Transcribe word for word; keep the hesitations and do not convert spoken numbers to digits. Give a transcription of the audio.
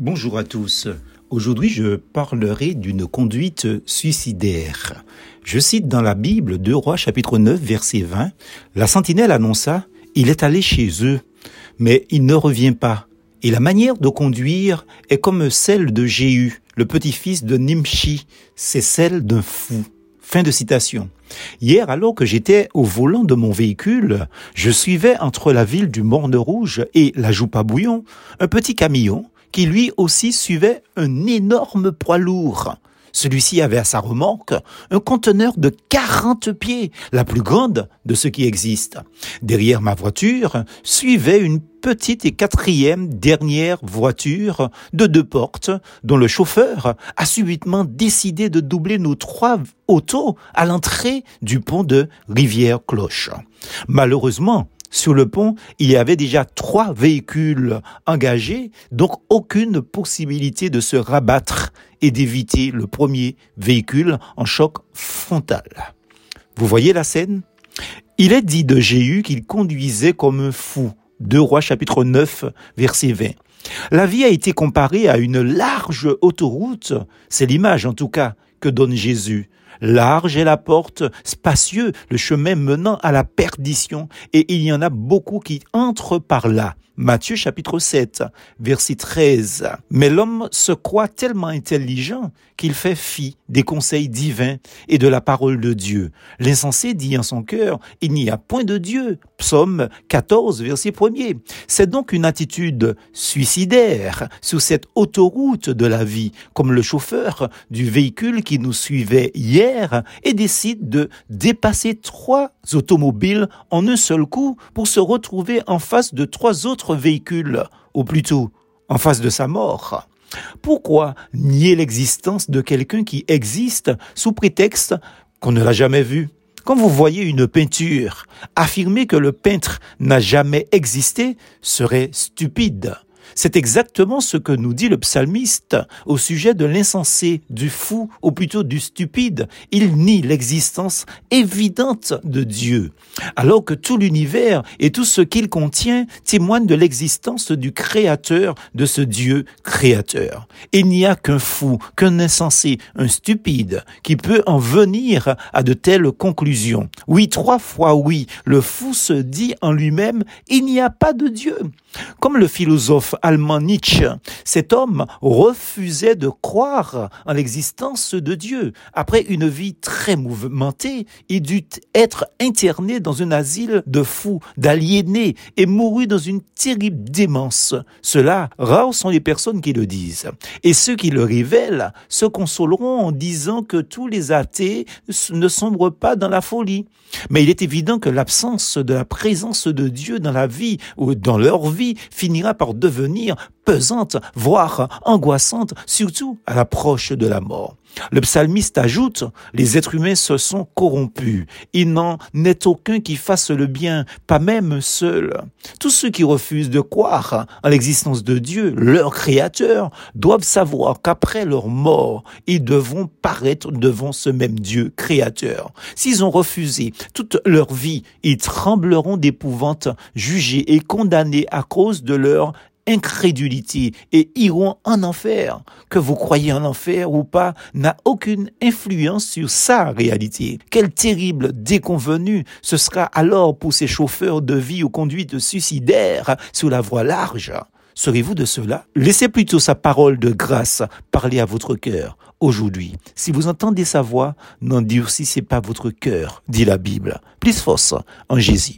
Bonjour à tous. Aujourd'hui, je parlerai d'une conduite suicidaire. Je cite dans la Bible, deux Rois, chapitre neuf, verset vingt. La sentinelle annonça, il est allé chez eux, mais il ne revient pas. Et la manière de conduire est comme celle de Jéhu, le petit-fils de Nimshi. C'est celle d'un fou. Fin de citation. Hier, alors que j'étais au volant de mon véhicule, je suivais entre la ville du Morne Rouge et la Joupa-Bouillon un petit camion qui lui aussi suivait un énorme poids lourd. Celui-ci avait à sa remorque un conteneur de quarante pieds, la plus grande de ce qui existe. Derrière ma voiture suivait une petite et quatrième dernière voiture de deux portes dont le chauffeur a subitement décidé de doubler nos trois autos à l'entrée du pont de Rivière-Cloche. Malheureusement, sur le pont, il y avait déjà trois véhicules engagés, donc aucune possibilité de se rabattre et d'éviter le premier véhicule en choc frontal. Vous voyez la scène ? Il est dit de Jéhu qu'il conduisait comme un fou. deux Rois chapitre neuf, verset vingt. La vie a été comparée à une large autoroute, c'est l'image en tout cas que donne Jésus. Large est la porte, spacieux le chemin menant à la perdition, et il y en a beaucoup qui entrent par là. Matthieu chapitre sept, verset treize. Mais l'homme se croit tellement intelligent qu'il fait fi des conseils divins et de la parole de Dieu. L'insensé dit en son cœur, il n'y a point de Dieu. Psaume quatorze, verset premier. C'est donc une attitude suicidaire sur cette autoroute de la vie, comme le chauffeur du véhicule qui nous suivait hier et décide de dépasser trois automobiles en un seul coup pour se retrouver en face de trois autres véhicule, ou plutôt en face de sa mort. Pourquoi nier l'existence de quelqu'un qui existe sous prétexte qu'on ne l'a jamais vu ? Quand vous voyez une peinture, affirmer que le peintre n'a jamais existé serait stupide. C'est exactement ce que nous dit le psalmiste au sujet de l'insensé, du fou, ou plutôt du stupide. Il nie l'existence évidente de Dieu, alors que tout l'univers et tout ce qu'il contient témoignent de l'existence du Créateur, de ce Dieu Créateur. Il n'y a qu'un fou, qu'un insensé, un stupide, qui peut en venir à de telles conclusions. Oui, trois fois oui, le fou se dit en lui-même, il n'y a pas de Dieu. Comme le philosophe allemand Nietzsche, cet homme refusait de croire en l'existence de Dieu. Après une vie très mouvementée, il dut être interné dans un asile de fous, d'aliénés, et mourut dans une terrible démence. Cela, rares sont les personnes qui le disent. Et ceux qui le révèlent se consoleront en disant que tous les athées ne sombrent pas dans la folie. Mais il est évident que l'absence de la présence de Dieu dans la vie ou dans leur vie finira par devenir pesante, voire angoissante, surtout à l'approche de la mort. Le psalmiste ajoute, les êtres humains se sont corrompus. Il n'en est aucun qui fasse le bien, pas même seul. Tous ceux qui refusent de croire en l'existence de Dieu, leur créateur, doivent savoir qu'après leur mort, ils devront paraître devant ce même Dieu créateur. S'ils ont refusé toute leur vie, ils trembleront d'épouvante, jugés et condamnés à cause de leur incrédulité et iront en enfer. Que vous croyez en enfer ou pas, n'a aucune influence sur sa réalité. Quelle terrible déconvenue ce sera alors pour ces chauffeurs de vie aux conduites suicidaires sur la voie large. Serez-vous de cela ? Laissez plutôt sa parole de grâce parler à votre cœur aujourd'hui. Si vous entendez sa voix, n'endurcissez pas votre cœur, dit la Bible. Plus force en Jésus.